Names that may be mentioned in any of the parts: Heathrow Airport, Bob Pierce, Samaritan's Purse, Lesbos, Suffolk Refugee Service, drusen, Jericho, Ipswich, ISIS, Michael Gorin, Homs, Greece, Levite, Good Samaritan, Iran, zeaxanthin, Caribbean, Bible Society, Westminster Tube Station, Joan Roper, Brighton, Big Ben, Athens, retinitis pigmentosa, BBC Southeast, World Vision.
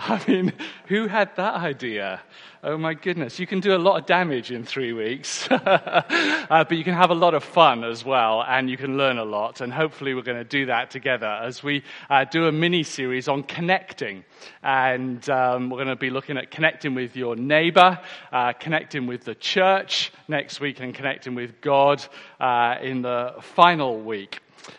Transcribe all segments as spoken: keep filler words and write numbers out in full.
I mean, who had that idea? Oh my goodness, you can do a lot of damage in three weeks, uh, but you can have a lot of fun as well, and you can learn a lot, and hopefully we're going to do that together as we uh, do a mini-series on connecting, and um, we're going to be looking at connecting with your neighbor, uh, connecting with the church next week, and connecting with God uh, in the final week.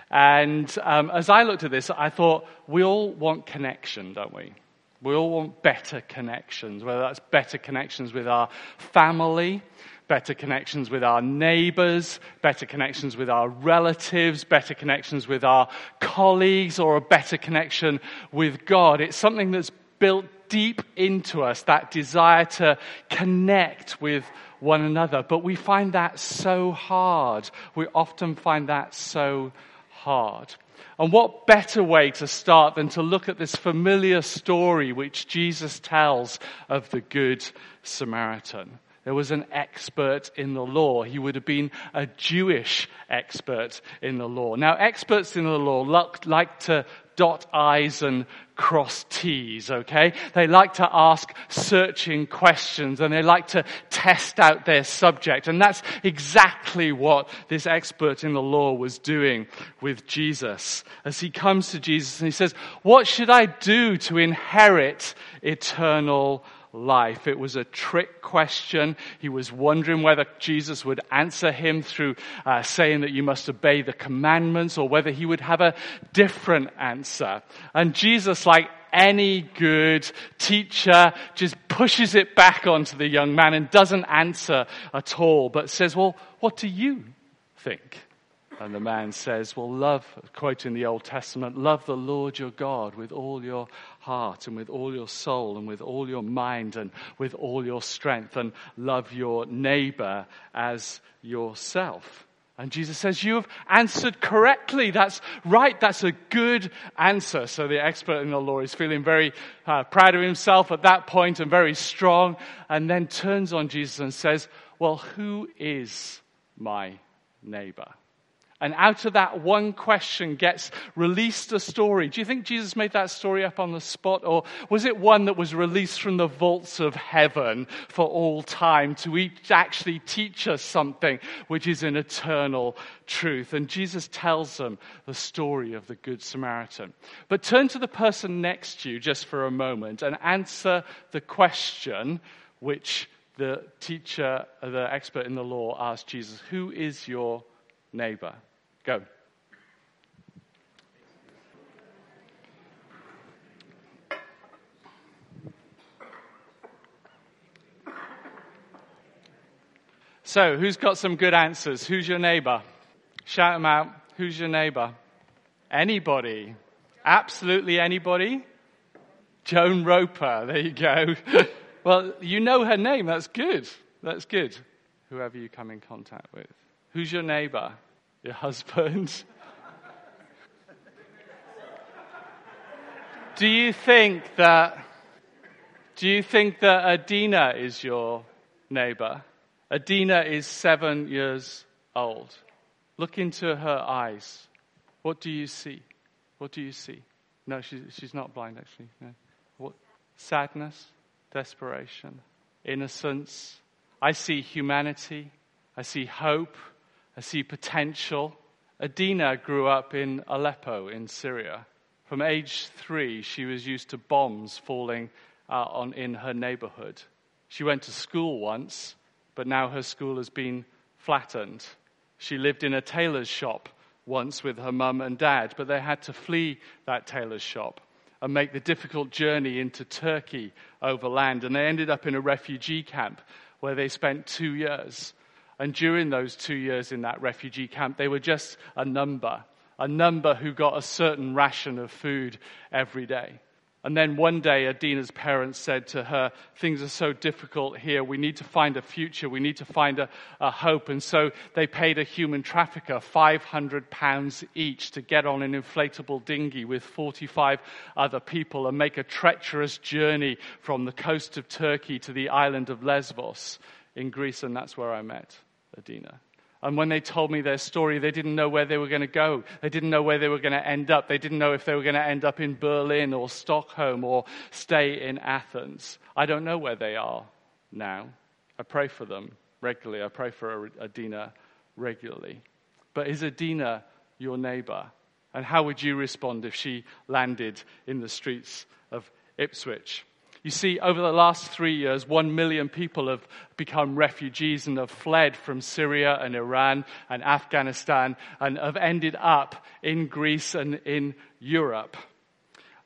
And um, as I looked at this, I thought, we all want connection, don't we? We all want better connections, whether that's better connections with our family, better connections with our neighbours, better connections with our relatives, better connections with our colleagues, or a better connection with God. It's something that's built deep into us, that desire to connect with one another. But we find that so hard. We often find that so hard. And what better way to start than to look at this familiar story which Jesus tells of the Good Samaritan. There was an expert in the law. He would have been a Jewish expert in the law. Now, experts in the law like to dot I's and cross T's, okay? They like to ask searching questions, and they like to test out their subject. And that's exactly what this expert in the law was doing with Jesus. As he comes to Jesus and he says, "What should I do to inherit eternal life?" Life. It was a trick question. He was wondering whether Jesus would answer him through uh, saying that you must obey the commandments, or whether he would have a different answer. And Jesus, like any good teacher, just pushes it back onto the young man and doesn't answer at all, but says, "Well, what do you think?" And the man says, well, love, quoting the Old Testament, love the Lord your God with all your heart and with all your soul and with all your mind and with all your strength, and love your neighbor as yourself. And Jesus says, you have answered correctly. That's right. That's a good answer. So the expert in the law is feeling very uh, proud of himself at that point and very strong, and then turns on Jesus and says, well, who is my neighbor? And out of that one question gets released a story. Do you think Jesus made that story up on the spot? Or was it one that was released from the vaults of heaven for all time to each actually teach us something which is an eternal truth? And Jesus tells them the story of the Good Samaritan. But turn to the person next to you just for a moment and answer the question which the teacher, the expert in the law, asked Jesus, who is your neighbor? Go. So, who's got some good answers? Who's your neighbor? Shout them out. Who's your neighbor? Anybody. Absolutely anybody. Joan Roper. There you go. Well, you know her name. That's good. That's good. Whoever you come in contact with. Who's your neighbor? Your husband? Do you think that, do you think that Adina is your neighbor? Adina is seven years old. Look into her eyes. What do you see? What do you see? No, she's, she's not blind, actually. No. What? Sadness, desperation, innocence. I see humanity. I see hope. I see potential. Adina grew up in Aleppo in Syria. From age three, she was used to bombs falling uh, on in her neighborhood. She went to school once, but now her school has been flattened. She lived in a tailor's shop once with her mum and dad, but they had to flee that tailor's shop and make the difficult journey into Turkey overland. And they ended up in a refugee camp where they spent two years. And during those two years in that refugee camp, they were just a number, a number who got a certain ration of food every day. And then one day, Adina's parents said to her, things are so difficult here. We need to find a future. We need to find a, a hope. And so they paid a human trafficker five hundred pounds each to get on an inflatable dinghy with forty-five other people and make a treacherous journey from the coast of Turkey to the island of Lesbos in Greece. And that's where I met Adina. And when they told me their story, they didn't know where they were going to go. They didn't know where they were going to end up. They didn't know if they were going to end up in Berlin or Stockholm or stay in Athens. I don't know where they are now. I pray for them regularly. I pray for Adina regularly. But is Adina your neighbor? And how would you respond if she landed in the streets of Ipswich? You see, over the last three years, one million people have become refugees and have fled from Syria and Iran and Afghanistan and have ended up in Greece and in Europe.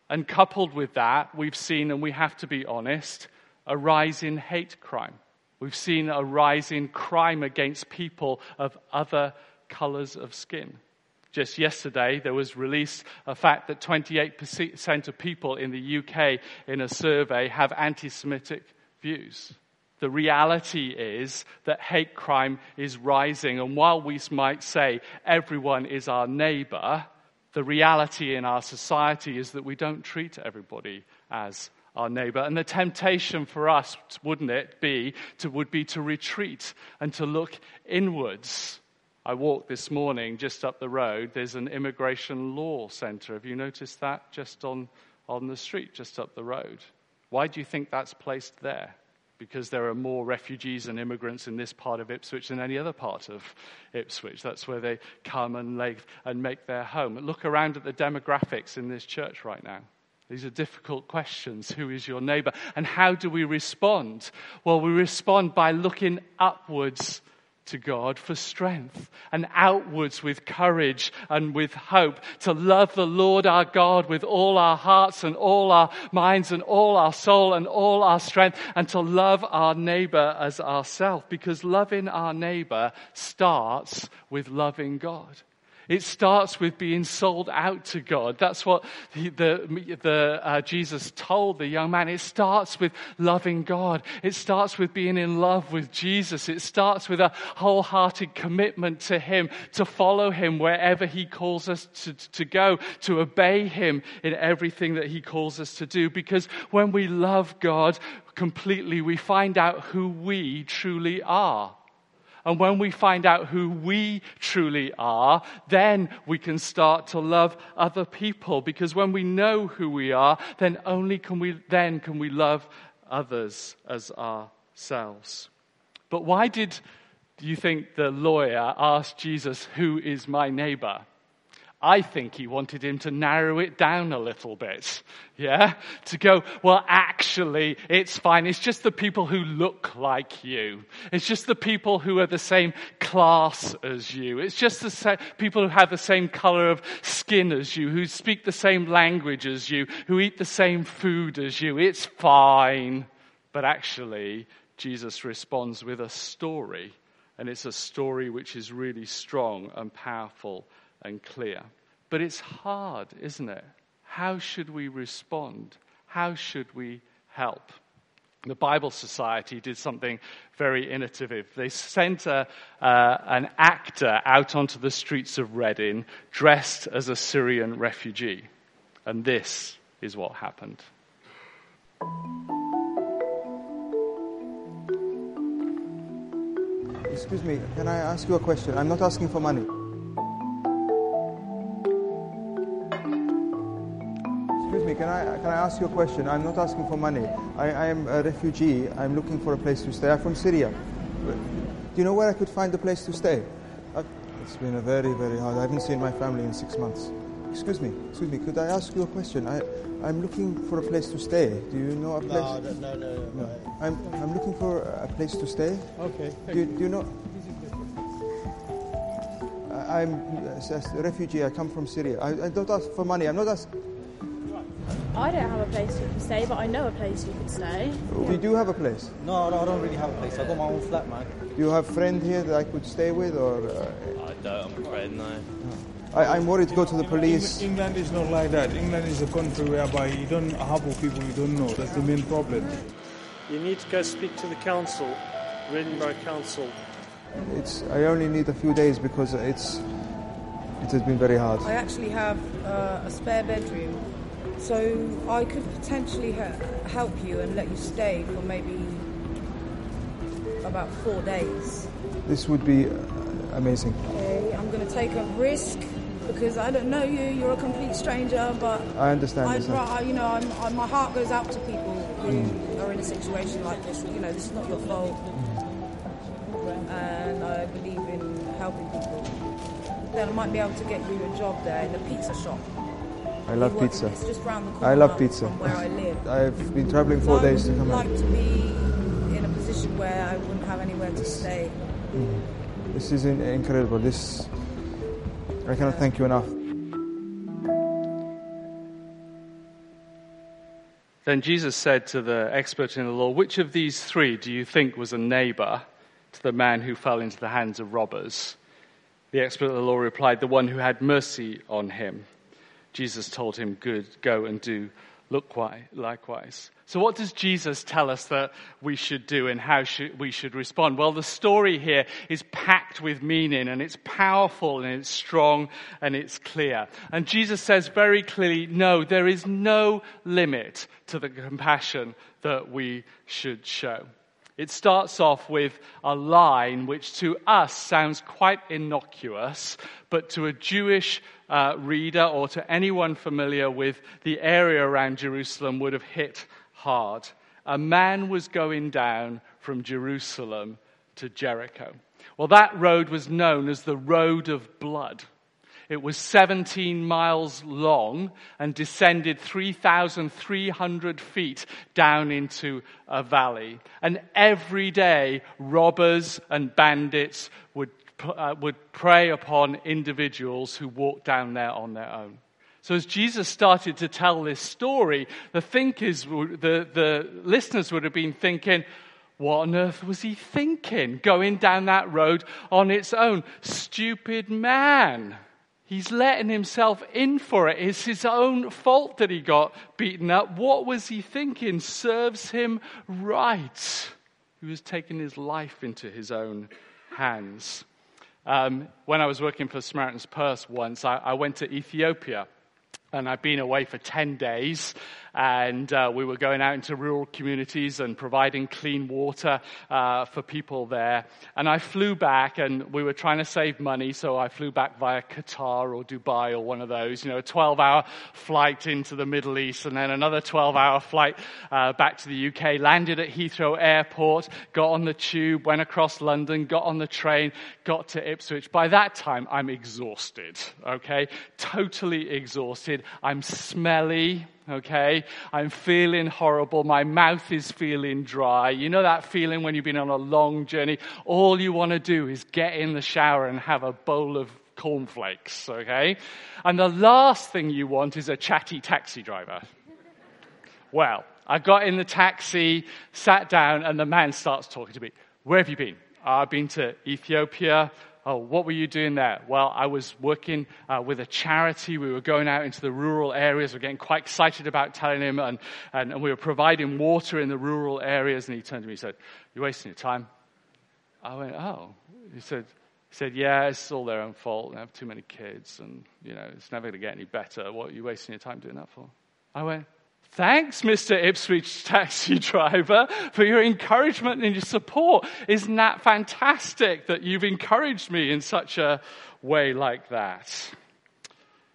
And coupled with that, we've seen, and we have to be honest, a rise in hate crime. We've seen a rise in crime against people of other colors of skin. Just yesterday, there was released a fact that twenty-eight percent of people in the U K in a survey have anti-Semitic views. The reality is that hate crime is rising. And while we might say everyone is our neighbor, the reality in our society is that we don't treat everybody as our neighbor. And the temptation for us, wouldn't it be, to, would be to retreat and to look inwards. I walked this morning just up the road. There's an immigration law centre. Have you noticed that just on, on the street, just up the road? Why do you think that's placed there? Because there are more refugees and immigrants in this part of Ipswich than any other part of Ipswich. That's where they come and, lay, and make their home. Look around at the demographics in this church right now. These are difficult questions. Who is your neighbour? And how do we respond? Well, we respond by looking upwards to God for strength, and outwards with courage and with hope, to love the Lord our God with all our hearts and all our minds and all our soul and all our strength, and to love our neighbor as ourselves, because loving our neighbor starts with loving God. It starts with being sold out to God. That's what the, the, the, uh, Jesus told the young man. It starts with loving God. It starts with being in love with Jesus. It starts with a wholehearted commitment to Him, to follow Him wherever He calls us to, to go, to obey Him in everything that He calls us to do. Because when we love God completely, we find out who we truly are. And when we find out who we truly are, then we can start to love other people. Because when we know who we are, then only can we then can we love others as ourselves. But why did you think the lawyer asked Jesus, "Who is my neighbor?" I think he wanted him to narrow it down a little bit, yeah? To go, well, actually, it's fine. It's just the people who look like you. It's just the people who are the same class as you. It's just the sa- people who have the same color of skin as you, who speak the same language as you, who eat the same food as you. It's fine. But actually, Jesus responds with a story, and it's a story which is really strong and powerful and clear. But it's hard, isn't it? How should we respond? How should we help? The Bible Society did something very innovative. They sent a, uh, an actor out onto the streets of Reading dressed as a Syrian refugee. And this is what happened. Excuse me, can I ask you a question? I'm not asking for money. Can I can I ask you a question? I'm not asking for money. I, I am a refugee. I'm looking for a place to stay. I'm from Syria. Do you know where I could find a place to stay? Uh, it's been a very, very hard. I haven't seen my family in six months. Excuse me. Excuse me. Could I ask you a question? I, I'm looking for a place to stay. Do you know a place? No, no, no. no, no. no. I'm I'm looking for a place to stay. Okay. Do, do you know? I, I'm a refugee. I come from Syria. I, I don't ask for money. I'm not asking. I don't have a place you can stay, but I know a place you can stay. Yeah. You do have a place? No, no, I don't really have a place. I've got my own flat, man. Do you have a friend here that I could stay with, or...? Uh... I don't, I'm afraid, no. no. I, I'm worried to go to the police. England is not like that. England is a country whereby you don't have people you don't know. That's the main problem. You need to go speak to the council, Edinburgh Council. It's, I only need a few days because it's it has been very hard. I actually have uh, a spare bedroom, so I could potentially ha- help you and let you stay for maybe about four days. This would be uh, amazing. Okay, I'm going to take a risk because I don't know you. You're a complete stranger, but I understand. I'd, I, you know, I'm, I, my heart goes out to people who mm. are in a situation like this. You know, this is not your fault, mm. and I believe in helping people. Then I might be able to get you a job there in a pizza shop. I love work, pizza. It's just round the corner. I love pizza. From where I live. I've been travelling four so days to come like out. I'd like to be in a position where I wouldn't have anywhere to stay. Mm. This is incredible. This I cannot thank you enough. Then Jesus said to the expert in the law, "Which of these three do you think was a neighbor to the man who fell into the hands of robbers?" The expert in the law replied, "The one who had mercy on him." Jesus told him, "Good, go and do likewise." So what does Jesus tell us that we should do and how should we should respond? Well, the story here is packed with meaning, and it's powerful, and it's strong, and it's clear. And Jesus says very clearly, no, there is no limit to the compassion that we should show. It starts off with a line which to us sounds quite innocuous, but to a Jewish uh, reader or to anyone familiar with the area around Jerusalem would have hit hard. A man was going down from Jerusalem to Jericho. Well, that road was known as the Road of Blood. It was seventeen miles long and descended three thousand three hundred feet down into a valley. And every day, robbers and bandits would uh, would prey upon individuals who walked down there on their own. So as Jesus started to tell this story, the thinkers, the, the listeners would have been thinking, what on earth was he thinking, going down that road on its own? Stupid man. He's letting himself in for it. It's his own fault that he got beaten up. What was he thinking? Serves him right. He was taking his life into his own hands. Um, when I was working for Samaritan's Purse once, I, I went to Ethiopia. And I'd been away for ten days, and uh, we were going out into rural communities and providing clean water uh, for people there. And I flew back, and we were trying to save money, so I flew back via Qatar or Dubai or one of those, you know, a twelve-hour flight into the Middle East, and then another twelve-hour flight uh, back to the U K, landed at Heathrow Airport, got on the tube, went across London, got on the train, got to Ipswich. By that time, I'm exhausted, okay? Totally exhausted. I'm smelly, okay? I'm feeling horrible. My mouth is feeling dry. You know that feeling when you've been on a long journey? All you want to do is get in the shower and have a bowl of cornflakes, okay? And the last thing you want is a chatty taxi driver. Well, I got in the taxi, sat down, and the man starts talking to me. Where have you been? I've been to Ethiopia. Oh, what were you doing there? Well, I was working uh, with a charity. We were going out into the rural areas. We were getting quite excited about telling him, and, and, and we were providing water in the rural areas. And he turned to me and said, "You're wasting your time." I went, "Oh." He said, he said, "Yeah, it's all their own fault. They have too many kids, and you know it's never going to get any better. What are you wasting your time doing that for?" I went, "Thanks, Mister Ipswich taxi driver, for your encouragement and your support. Isn't that fantastic that you've encouraged me in such a way like that?"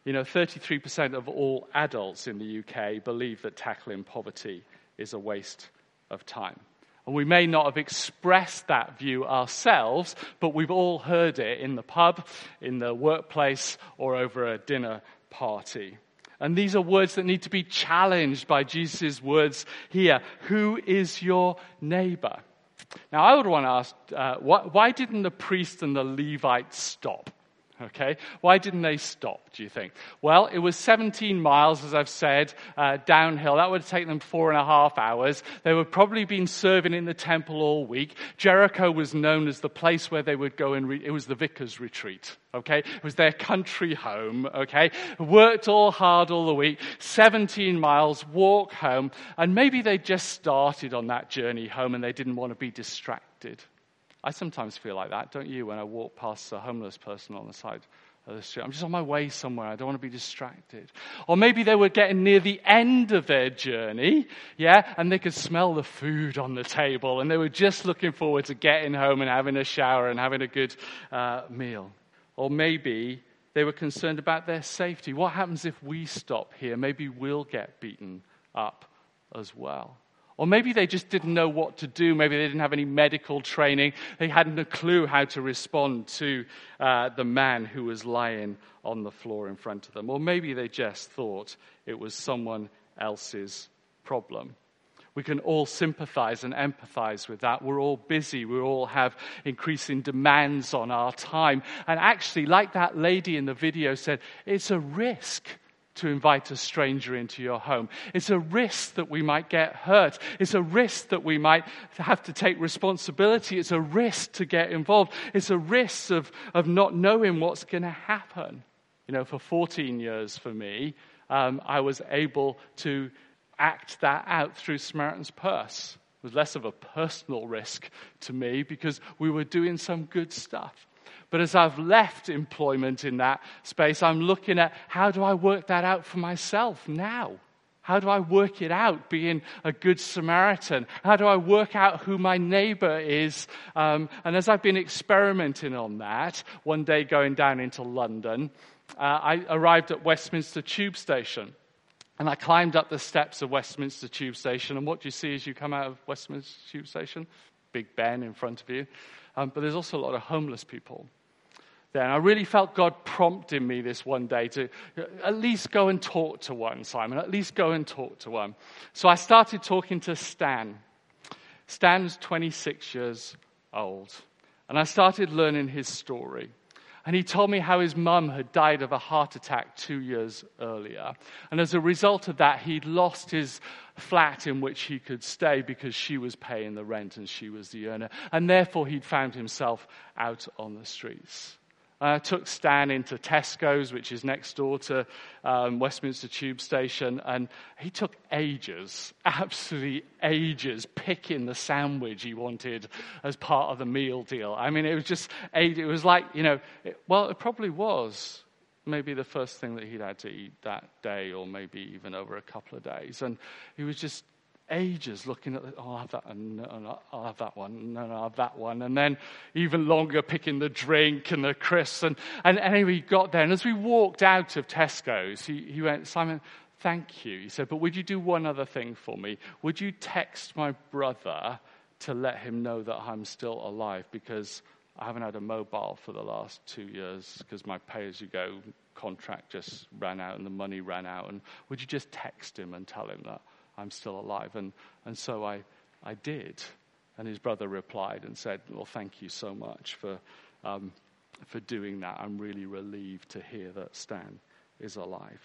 You know, thirty-three percent of all adults in the U K believe that tackling poverty is a waste of time. And we may not have expressed that view ourselves, but we've all heard it in the pub, in the workplace, or over a dinner party. And these are words that need to be challenged by Jesus' words here. Who is your neighbor? Now, I would want to ask, uh, why, why didn't the priest and the Levite stop? Okay, why didn't they stop, do you think? Well, it was seventeen miles, as I've said, uh, downhill. That would take them four and a half hours. They would probably been serving in the temple all week. Jericho was known as the place where they would go and re- it was the vicar's retreat. Okay, it was their country home. Okay, worked all hard all the week, seventeen miles, walk home, and maybe they just started on that journey home and they didn't want to be distracted. I sometimes feel like that, don't you, when I walk past a homeless person on the side of the street. I'm just on my way somewhere. I don't want to be distracted. Or maybe they were getting near the end of their journey, yeah, and they could smell the food on the table, and they were just looking forward to getting home and having a shower and having a good uh, meal. Or maybe they were concerned about their safety. What happens if we stop here? Maybe we'll get beaten up as well. Or maybe they just didn't know what to do. Maybe they didn't have any medical training. They hadn't a clue how to respond to uh, the man who was lying on the floor in front of them. Or maybe they just thought it was someone else's problem. We can all sympathize and empathize with that. We're all busy. We all have increasing demands on our time. And actually, like that lady in the video said, it's a risk to invite a stranger into your home. It's a risk that we might get hurt. It's a risk that we might have to take responsibility. It's a risk to get involved. It's a risk of, of not knowing what's going to happen. You know, for fourteen years for me, um, I was able to act that out through Samaritan's Purse. It was less of a personal risk to me because we were doing some good stuff. But as I've left employment in that space, I'm looking at how do I work that out for myself now? How do I work it out being a good Samaritan? How do I work out who my neighbor is? Um, and as I've been experimenting on that, one day going down into London, uh, I arrived at Westminster Tube Station. And I climbed up the steps of Westminster Tube Station. And what do you see as you come out of Westminster Tube Station? Big Ben in front of you. Um, but there's also a lot of homeless people. Then I really felt God prompting me this one day to at least go and talk to one, Simon, at least go and talk to one. So I started talking to Stan. Stan's twenty-six years old. And I started learning his story. And he told me how his mum had died of a heart attack two years earlier. And as a result of that, he'd lost his flat in which he could stay because she was paying the rent and she was the earner. And therefore, he'd found himself out on the streets. And I took Stan into Tesco's, which is next door to um, Westminster Tube Station, and he took ages, absolutely ages, picking the sandwich he wanted as part of the meal deal. I mean, it was just, it was like, you know, it, well, it probably was maybe the first thing that he'd had to eat that day or maybe even over a couple of days. And he was just ages looking at, the, oh, I'll have that one, no, no, I'll have that one, no, no, I'll have that one. And then even longer picking the drink and the crisps. And, and anyway, he got there. And as we walked out of Tesco's, he, he went, Simon, thank you. He said, but would you do one other thing for me? Would you text my brother to let him know that I'm still alive? Because I haven't had a mobile for the last two years because my pay-as-you-go contract just ran out and the money ran out. And would you just text him and tell him that I'm still alive? And and so I, I did. And his brother replied and said, well, thank you so much for um, for doing that. I'm really relieved to hear that Stan is alive.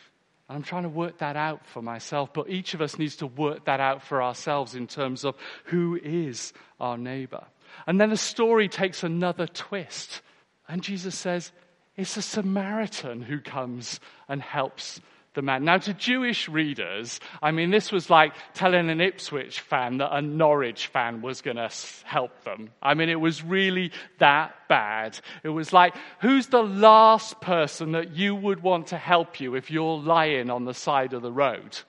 And I'm trying to work that out for myself, but each of us needs to work that out for ourselves in terms of who is our neighbor. And then the story takes another twist. And Jesus says, it's a Samaritan who comes and helps the man. Now, to Jewish readers, I mean, this was like telling an Ipswich fan that a Norwich fan was going to help them. I mean, it was really that bad. It was like, who's the last person that you would want to help you if you're lying on the side of the road?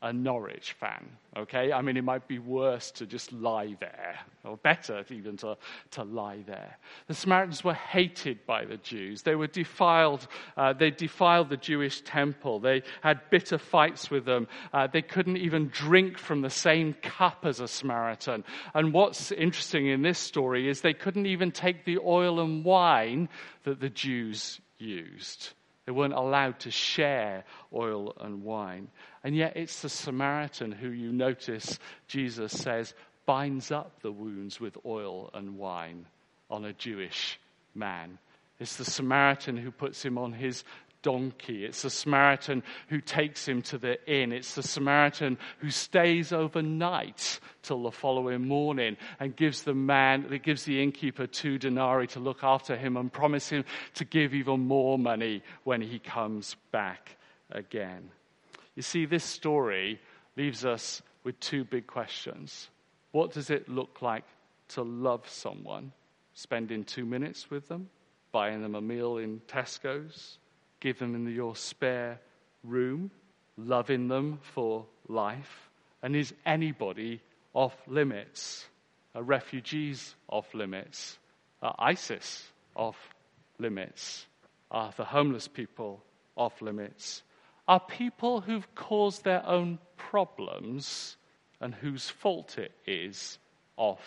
A Norwich fan, okay? I mean, it might be worse to just lie there, or better even to, to lie there. The Samaritans were hated by the Jews. They were defiled. Uh, they defiled the Jewish temple. They had bitter fights with them. Uh, they couldn't even drink from the same cup as a Samaritan. And what's interesting in this story is they couldn't even take the oil and wine that the Jews used. They weren't allowed to share oil and wine. And yet it's the Samaritan who, you notice, Jesus says, binds up the wounds with oil and wine on a Jewish man. It's the Samaritan who puts him on his donkey. It's the Samaritan who takes him to the inn. It's the Samaritan who stays overnight till the following morning and gives the man, gives the innkeeper two denarii to look after him and promise him to give even more money when he comes back again. You see, this story leaves us with two big questions. What does it look like to love someone? Spending two minutes with them, buying them a meal in Tesco's, giving them your spare room, loving them for life. And is anybody off limits? Are refugees off limits? Are ISIS off limits? Are the homeless people off limits? Are people who've caused their own problems and whose fault it is off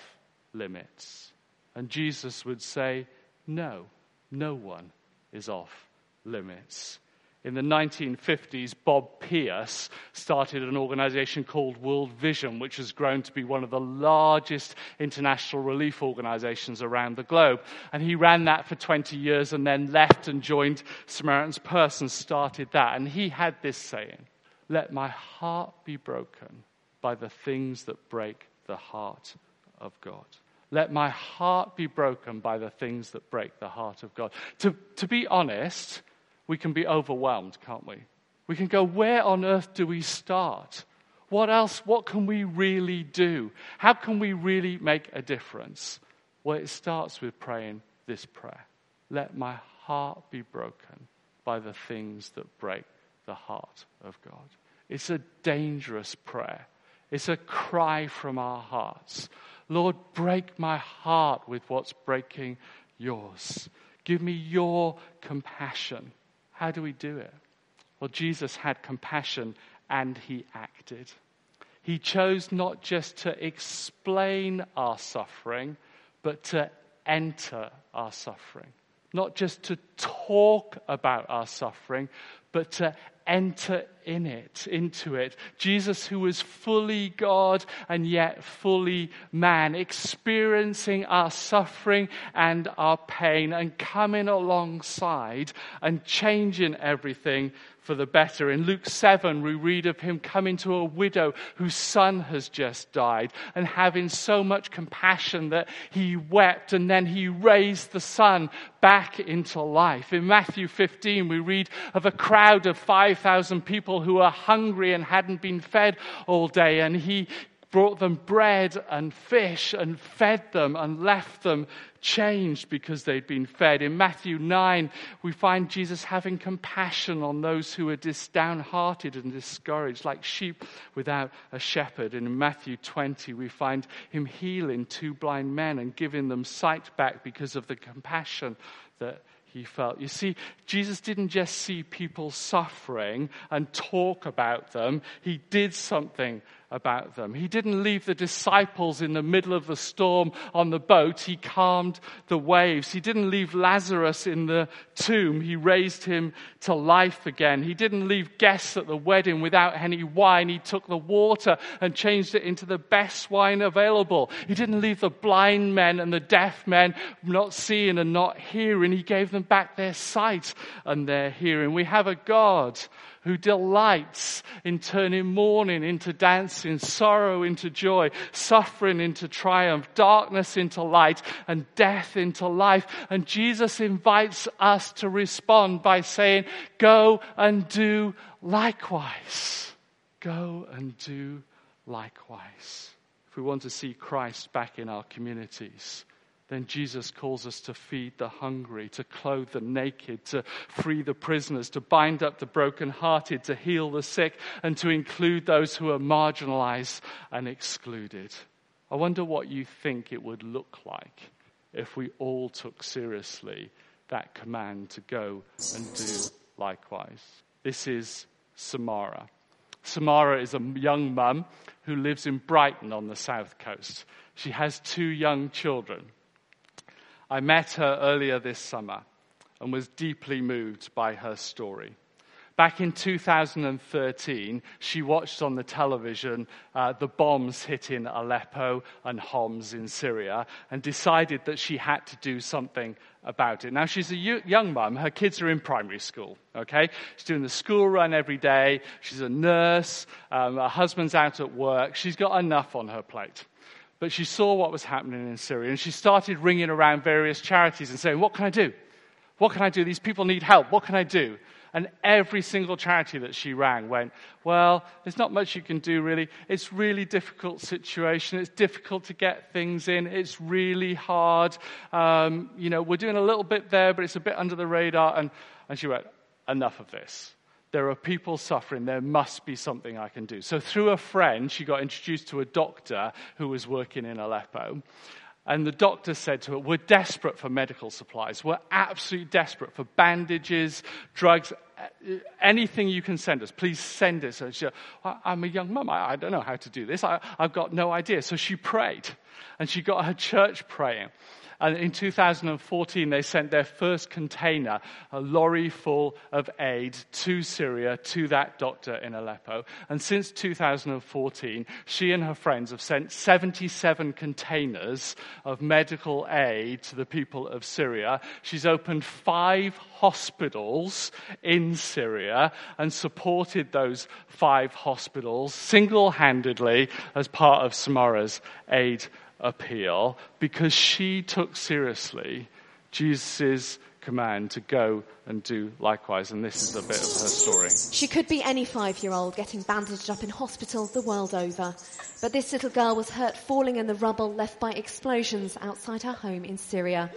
limits? And Jesus would say, no, no one is off limits. In the nineteen fifties, Bob Pierce started an organization called World Vision, which has grown to be one of the largest international relief organizations around the globe. And he ran that for twenty years and then left and joined Samaritan's Purse and started that. And he had this saying, "Let my heart be broken by the things that break the heart of God." Let my heart be broken by the things that break the heart of God. To, to be honest, we can be overwhelmed, can't we? We can go, where on earth do we start? What else, what can we really do? How can we really make a difference? Well, it starts with praying this prayer. Let my heart be broken by the things that break the heart of God. It's a dangerous prayer. It's a cry from our hearts. Lord, break my heart with what's breaking yours. Give me your compassion. How do we do it? Well, Jesus had compassion and he acted. He chose not just to explain our suffering, but to enter our suffering. Not just to talk about our suffering, but to enter in it, into it. Jesus, who was fully God and yet fully man, experiencing our suffering and our pain and coming alongside and changing everything for the better. In Luke seven, we read of him coming to a widow whose son has just died and having so much compassion that he wept, and then he raised the son back into life. In Matthew fifteen, we read of a crowd of five thousand people who are hungry and hadn't been fed all day, and he brought them bread and fish and fed them and left them changed because they'd been fed. In Matthew nine, we find Jesus having compassion on those who are dis- downhearted and discouraged, like sheep without a shepherd. And in Matthew twenty, we find him healing two blind men and giving them sight back because of the compassion that he felt. You see, Jesus didn't just see people suffering and talk about them. He did something about them. He didn't leave the disciples in the middle of the storm on the boat. He calmed the waves. He didn't leave Lazarus in the tomb. He raised him to life again. He didn't leave guests at the wedding without any wine. He took the water and changed it into the best wine available. He didn't leave the blind men and the deaf men not seeing and not hearing. He gave them back their sight and their hearing. We have a God who delights in turning mourning into dancing, sorrow into joy, suffering into triumph, darkness into light, and death into life. And Jesus invites us to respond by saying, go and do likewise. Go and do likewise. If we want to see Christ back in our communities, then Jesus calls us to feed the hungry, to clothe the naked, to free the prisoners, to bind up the brokenhearted, to heal the sick, and to include those who are marginalized and excluded. I wonder what you think it would look like if we all took seriously that command to go and do likewise. This is Samara. Samara is a young mum who lives in Brighton on the south coast. She has two young children. I met her earlier this summer and was deeply moved by her story. Back in two thousand thirteen, she watched on the television uh, the bombs hitting Aleppo and Homs in Syria and decided that she had to do something about it. Now, she's a young mum. Her kids are in primary school, okay? She's doing the school run every day. She's a nurse. Um, her husband's out at work. She's got enough on her plate. But she saw what was happening in Syria, and she started ringing around various charities and saying, what can I do? What can I do? These people need help. What can I do? And every single charity that she rang went, well, there's not much you can do, really. It's really difficult situation. It's difficult to get things in. It's really hard. Um, you know, we're doing a little bit there, but it's a bit under the radar. And, and she went, enough of this. There are people suffering. There must be something I can do. So through a friend, she got introduced to a doctor who was working in Aleppo. And the doctor said to her, we're desperate for medical supplies. We're absolutely desperate for bandages, drugs, anything you can send us. Please send us. And she said, I'm a young mum. I don't know how to do this. I, I've got no idea. So she prayed, and she got her church praying. And in two thousand fourteen, they sent their first container, a lorry full of aid, to Syria, to that doctor in Aleppo. And since two thousand fourteen, she and her friends have sent seventy-seven containers of medical aid to the people of Syria. She's opened five hospitals in Syria and supported those five hospitals single-handedly as part of Samara's aid appeal, because she took seriously Jesus' command to go and do likewise. And this is a bit of her story. She could be any five-year-old getting bandaged up in hospital the world over, but this little girl was hurt falling in the rubble left by explosions outside her home in Syria.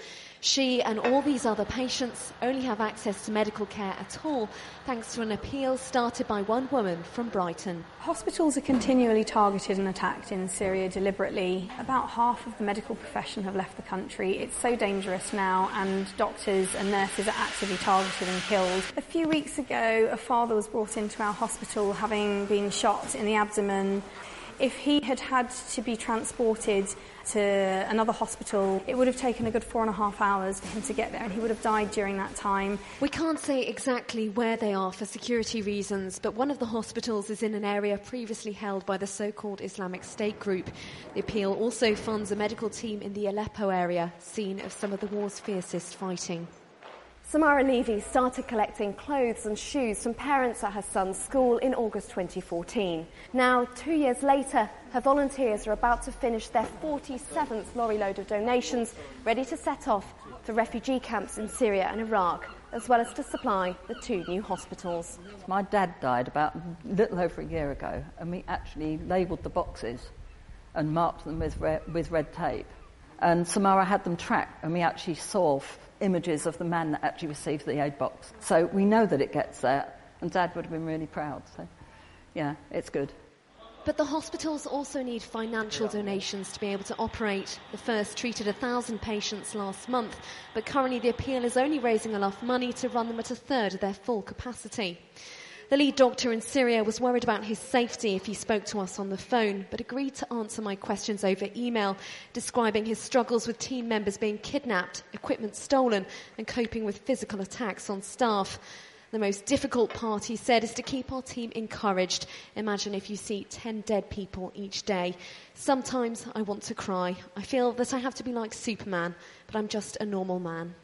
She and all these other patients only have access to medical care at all thanks to an appeal started by one woman from Brighton. Hospitals are continually targeted and attacked in Syria deliberately. About half of the medical profession have left the country. It's so dangerous now, and doctors and nurses are actively targeted and killed. A few weeks ago, a father was brought into our hospital having been shot in the abdomen. If he had had to be transported to another hospital, it would have taken a good four and a half hours for him to get there, and he would have died during that time. We can't say exactly where they are for security reasons, but one of the hospitals is in an area previously held by the so-called Islamic State group. The appeal also funds a medical team in the Aleppo area, scene of some of the war's fiercest fighting. Samara Levy started collecting clothes and shoes from parents at her son's school in August twenty fourteen. Now, two years later, her volunteers are about to finish their forty-seventh lorry load of donations, ready to set off for refugee camps in Syria and Iraq, as well as to supply the two new hospitals. My dad died about a little over a year ago, and we actually labelled the boxes and marked them with red, with red tape. And Samara had them tracked, and we actually saw images of the man that actually received the aid box. So we know that it gets there, and Dad would have been really proud. So, yeah, it's good. But the hospitals also need financial donations to be able to operate. The first treated one thousand patients last month, but currently the appeal is only raising enough money to run them at a third of their full capacity. The lead doctor in Syria was worried about his safety if he spoke to us on the phone, but agreed to answer my questions over email, describing his struggles with team members being kidnapped, equipment stolen, and coping with physical attacks on staff. The most difficult part, he said, is to keep our team encouraged. Imagine if you see ten dead people each day. Sometimes I want to cry. I feel that I have to be like Superman, but I'm just a normal man.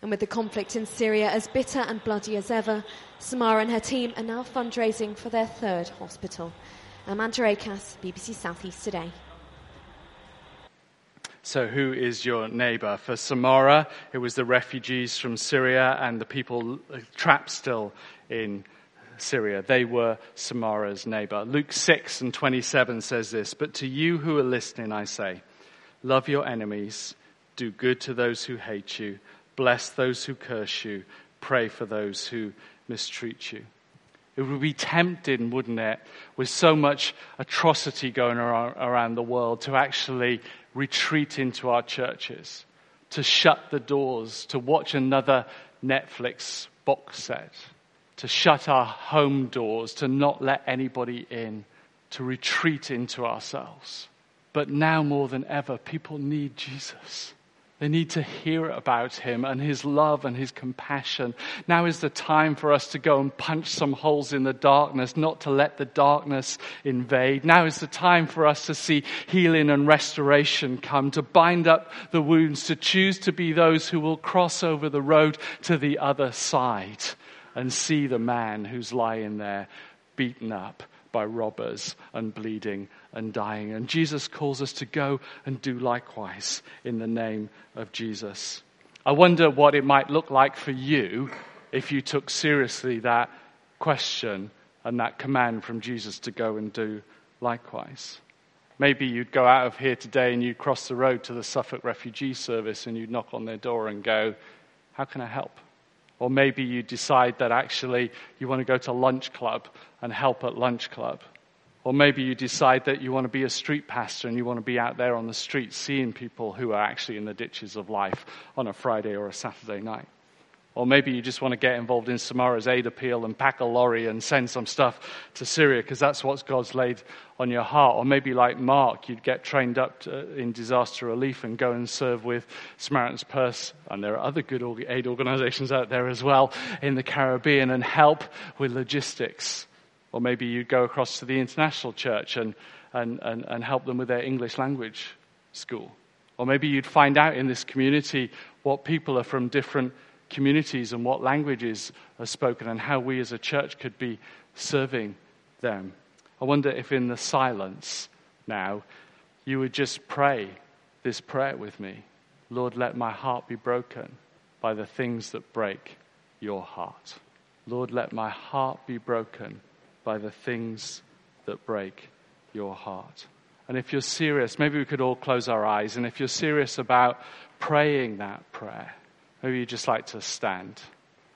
And with the conflict in Syria as bitter and bloody as ever, Samara and her team are now fundraising for their third hospital. Amanda Akas, B B C Southeast Today. So who is your neighbour? For Samara, it was the refugees from Syria and the people trapped still in Syria. They were Samara's neighbour. Luke six and twenty-seven says this, "But to you who are listening, I say, love your enemies, do good to those who hate you, bless those who curse you, pray for those who mistreat you." It would be tempting, wouldn't it, with so much atrocity going around the world, to actually retreat into our churches, to shut the doors, to watch another Netflix box set, to shut our home doors, to not let anybody in, to retreat into ourselves. But now more than ever, people need Jesus. They need to hear about him and his love and his compassion. Now is the time for us to go and punch some holes in the darkness, not to let the darkness invade. Now is the time for us to see healing and restoration come, to bind up the wounds, to choose to be those who will cross over the road to the other side and see the man who's lying there beaten up by robbers and bleeding and dying. And Jesus calls us to go and do likewise in the name of Jesus. I wonder what it might look like for you if you took seriously that question and that command from Jesus to go and do likewise. Maybe you'd go out of here today and you'd cross the road to the Suffolk Refugee Service and you'd knock on their door and go, "How can I help?" Or maybe you decide that actually you want to go to lunch club and help at lunch club. Or maybe you decide that you want to be a street pastor and you want to be out there on the street seeing people who are actually in the ditches of life on a Friday or a Saturday night. Or maybe you just want to get involved in Samara's aid appeal and pack a lorry and send some stuff to Syria because that's what God's laid on your heart. Or maybe like Mark, you'd get trained up to, in disaster relief and go and serve with Samaritan's Purse. And there are other good aid organizations out there as well in the Caribbean and help with logistics. Or maybe you'd go across to the international church and, and, and, and help them with their English language school. Or maybe you'd find out in this community what people are from different communities and what languages are spoken and how we as a church could be serving them. I wonder if in the silence now you would just pray this prayer with me. Lord, let my heart be broken by the things that break your heart. Lord, let my heart be broken by the things that break your heart. And if you're serious, maybe we could all close our eyes. And if you're serious about praying that prayer, maybe you'd just like to stand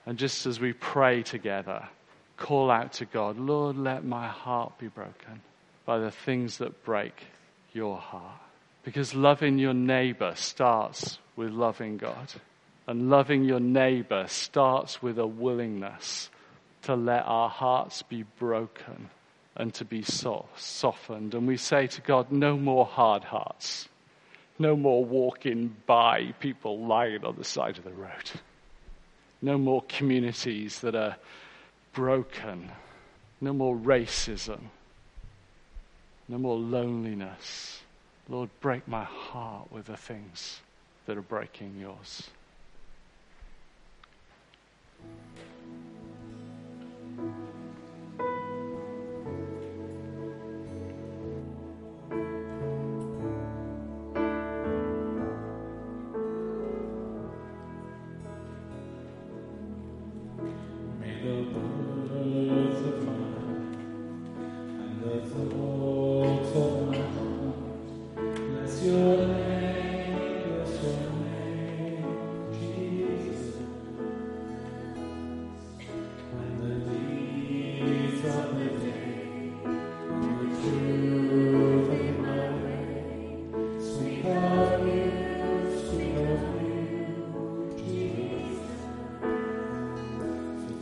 and just as we pray together, call out to God, Lord, let my heart be broken by the things that break your heart. Because loving your neighbor starts with loving God. And loving your neighbor starts with a willingness to let our hearts be broken and to be soft, softened. And we say to God, no more hard hearts. No more walking by people lying on the side of the road. No more communities that are broken. No more racism. No more loneliness. Lord, break my heart with the things that are breaking yours.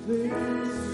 This is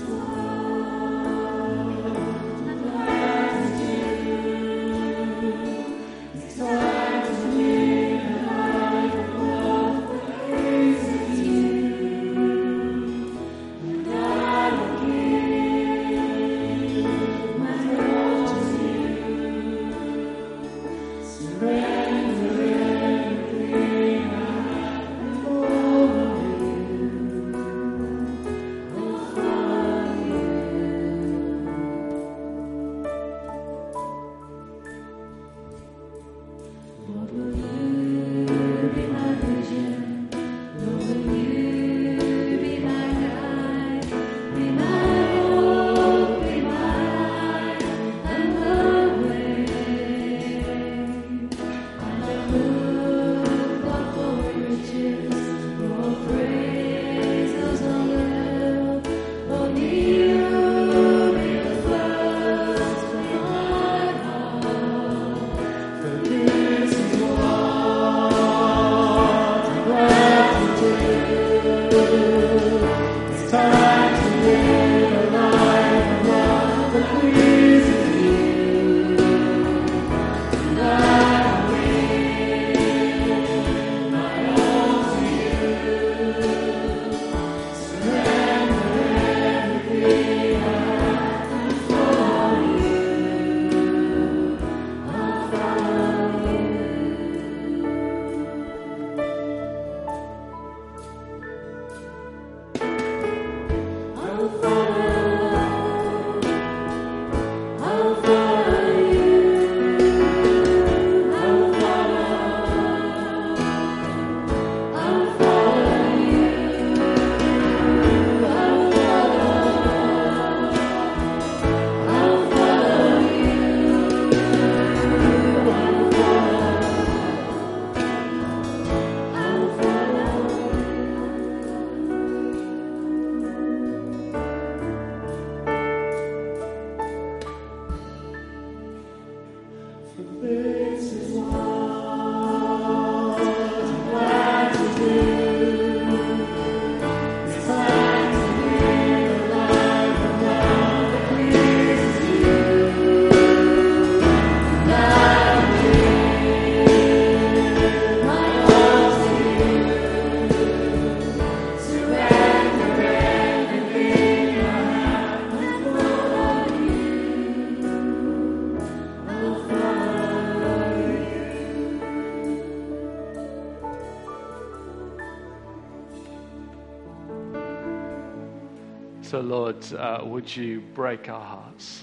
So Lord, uh, would you break our hearts?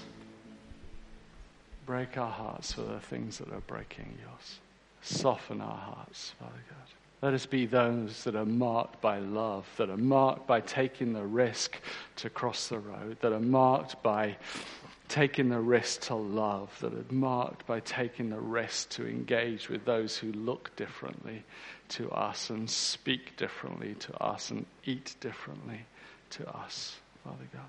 Break our hearts for the things that are breaking yours. Soften our hearts, Father God. Let us be those that are marked by love, that are marked by taking the risk to cross the road, that are marked by taking the risk to love, that are marked by taking the risk to engage with those who look differently to us and speak differently to us and eat differently to us. Father God,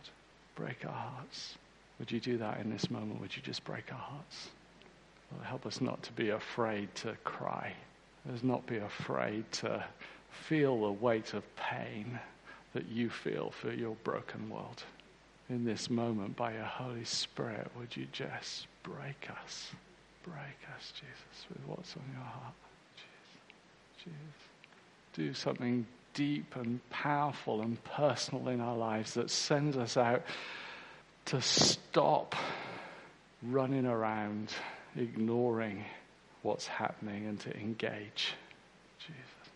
break our hearts. Would you do that in this moment? Would you just break our hearts? Lord, help us not to be afraid to cry. Let us not be afraid to feel the weight of pain that you feel for your broken world. In this moment, by your Holy Spirit, would you just break us, break us, Jesus, with what's on your heart. Jesus, Jesus. Do something deep and powerful and personal in our lives that sends us out to stop running around, ignoring what's happening, and to engage. Jesus.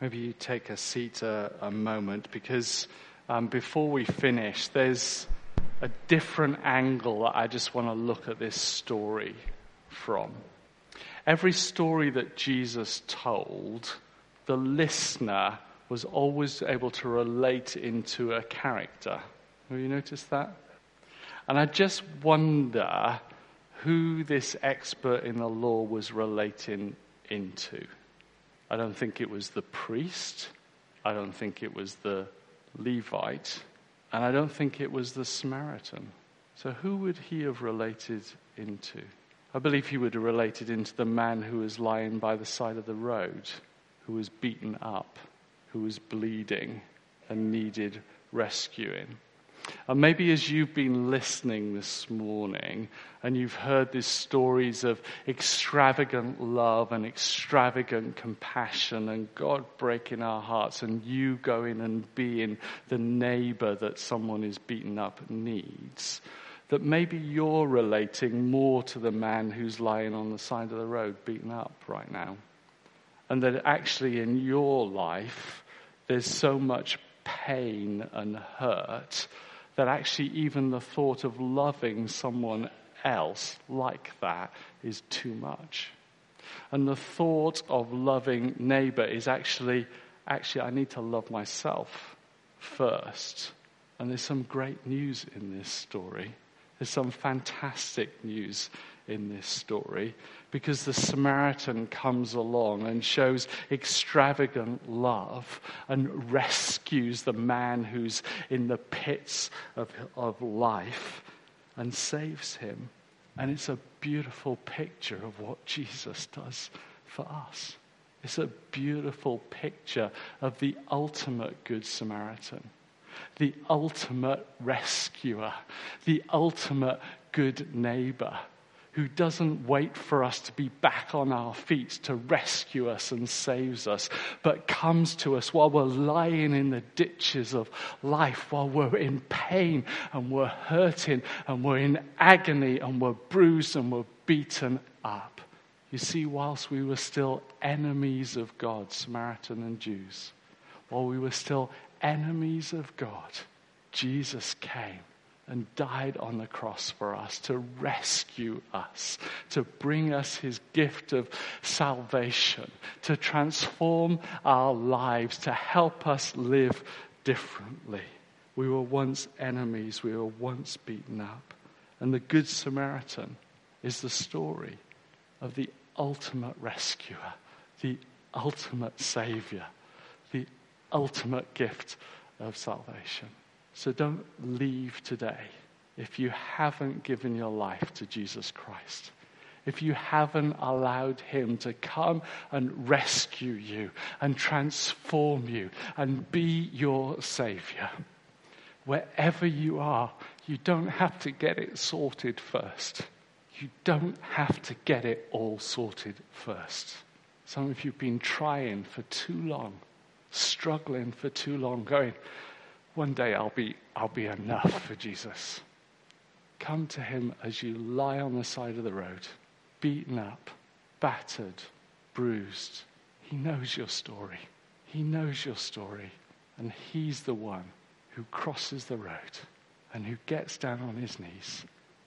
Maybe you take a seat a, a moment, because um, before we finish, there's a different angle that I just want to look at this story from. Every story that Jesus told, the listener was always able to relate into a character. Have you noticed that? And I just wonder who this expert in the law was relating into. I don't think it was the priest. I don't think it was the Levite. And I don't think it was the Samaritan. So who would he have related into? I believe he would have related into the man who was lying by the side of the road, who was beaten up, who was bleeding and needed rescuing. And maybe as you've been listening this morning and you've heard these stories of extravagant love and extravagant compassion and God breaking our hearts and you going and being the neighbor that someone is beaten up needs, that maybe you're relating more to the man who's lying on the side of the road beaten up right now. And that actually in your life there's so much pain and hurt that actually even the thought of loving someone else like that is too much. And the thought of loving neighbor is actually, actually I need to love myself first. And there's some great news in this story. There's some fantastic news in this story, because the Samaritan comes along and shows extravagant love and rescues the man who's in the pits of, of life and saves him. And it's a beautiful picture of what Jesus does for us. It's a beautiful picture of the ultimate Good Samaritan, the ultimate rescuer, the ultimate good neighbor, who doesn't wait for us to be back on our feet to rescue us and saves us, but comes to us while we're lying in the ditches of life, while we're in pain and we're hurting and we're in agony and we're bruised and we're beaten up. You see, whilst we were still enemies of God, Samaritan and Jews, while we were still enemies of God, Jesus came and died on the cross for us, to rescue us, to bring us his gift of salvation, to transform our lives, to help us live differently. We were once enemies, we were once beaten up. And the Good Samaritan is the story of the ultimate rescuer, the ultimate savior, the ultimate gift of salvation. So don't leave today if you haven't given your life to Jesus Christ, if you haven't allowed him to come and rescue you and transform you and be your Savior. Wherever you are, you don't have to get it sorted first. You don't have to get it all sorted first. Some of you have been trying for too long, struggling for too long, going, one day I'll be I'll be enough for Jesus. Come to him as you lie on the side of the road, beaten up, battered, bruised. He knows your story. He knows your story. And he's the one who crosses the road and who gets down on his knees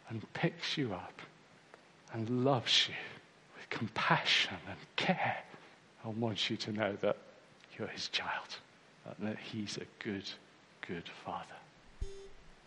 and picks you up and loves you with compassion and care and wants you to know that you're his child and that he's a good, good father.